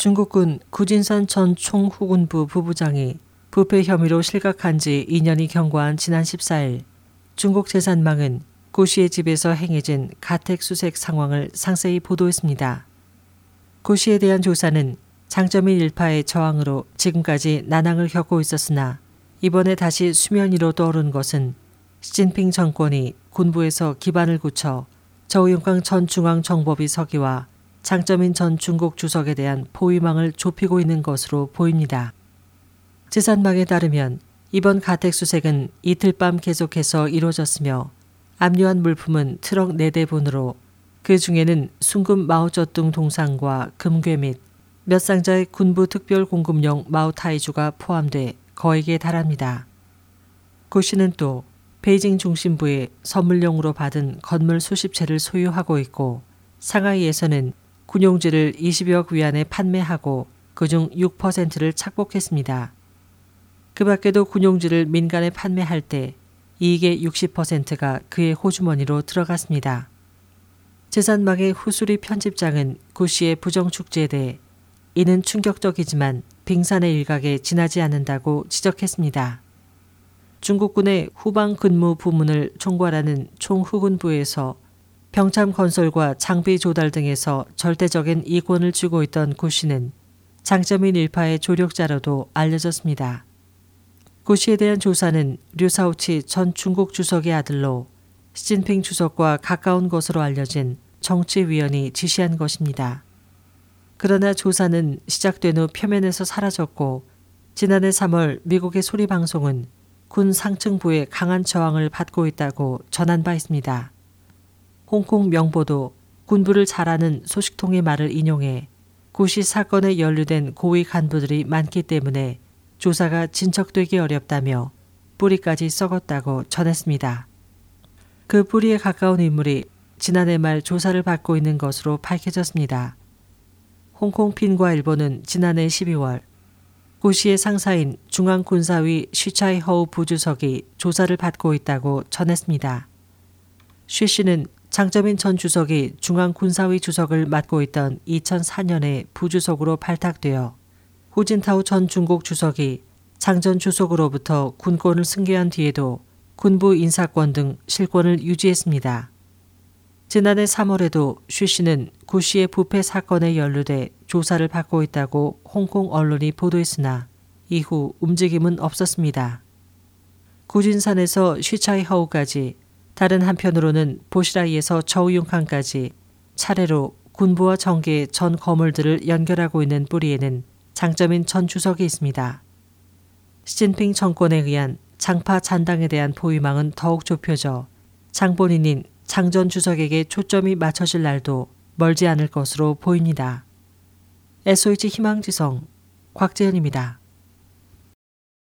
중국군 구쥔산 전 총후군부 부부장이 부패 혐의로 실각한 지 2년이 경과한 지난 14일 중국 재산망은 구 씨의 집에서 행해진 가택수색 상황을 상세히 보도했습니다. 구 씨에 대한 조사는 장점인 일파의 저항으로 지금까지 난항을 겪고 있었으나 이번에 다시 수면 위로 떠오른 것은 시진핑 정권이 군부에서 기반을 굳혀 저우융캉 전 중앙정법위 서기와 장쩌민 전 중국 주석에 대한 포위망을 좁히고 있는 것으로 보입니다. 재산망에 따르면 이번 가택수색은 이틀 밤 계속해서 이루어졌으며 압류한 물품은 트럭 4대분으로 그 중에는 순금 마오저뚱 동상과 금괴 및 몇 상자의 군부 특별공급용 마오타이주가 포함돼 거액에 달합니다. 구 씨는 또 베이징 중심부에 선물용으로 받은 건물 수십 채를 소유하고 있고 상하이에서는 군용지를 20여 위안에 판매하고 그중 6%를 착복했습니다. 그 밖에도 군용지를 민간에 판매할 때 이익의 60%가 그의 호주머니로 들어갔습니다. 재산망의 후수리 편집장은 구 씨의 부정축제에 대해 이는 충격적이지만 빙산의 일각에 지나지 않는다고 지적했습니다. 중국군의 후방 근무 부문을 총괄하는 총후군부에서 병참 건설과 장비 조달 등에서 절대적인 이권을 쥐고 있던 구 씨는 장점인 일파의 조력자로도 알려졌습니다. 구 씨에 대한 조사는 류사오치 전 중국 주석의 아들로 시진핑 주석과 가까운 것으로 알려진 정치위원이 지시한 것입니다. 그러나 조사는 시작된 후 표면에서 사라졌고 지난해 3월 미국의 소리방송은 군 상층부의 강한 저항을 받고 있다고 전한 바 있습니다. 홍콩 명보도 군부를 잘 아는 소식통의 말을 인용해 구 씨 사건에 연루된 고위 간부들이 많기 때문에 조사가 진척되기 어렵다며 뿌리까지 썩었다고 전했습니다. 그 뿌리에 가까운 인물이 지난해 말 조사를 받고 있는 것으로 밝혀졌습니다. 홍콩핀과 일본은 지난해 12월 구 씨의 상사인 중앙군사위 쉬차이허우 부주석이 조사를 받고 있다고 전했습니다. 쉬 씨는 장쩌민 전 주석이 중앙군사위 주석을 맡고 있던 2004년에 부주석으로 발탁되어 후진타오 전 중국 주석이 장 전 주석으로부터 군권을 승계한 뒤에도 군부 인사권 등 실권을 유지했습니다. 지난해 3월에도 쉬 씨는 구 씨의 부패 사건에 연루돼 조사를 받고 있다고 홍콩 언론이 보도했으나 이후 움직임은 없었습니다. 구쥔산에서 쉬차이허우까지 다른 한편으로는 보시라이에서 저우융캉까지 차례로 군부와 정계의 전 거물들을 연결하고 있는 뿌리에는 장점인 전 주석이 있습니다. 시진핑 정권에 의한 장파 잔당에 대한 포위망은 더욱 좁혀져 장본인인 장 전 주석에게 초점이 맞춰질 날도 멀지 않을 것으로 보입니다. SOH 희망지성 곽재현입니다.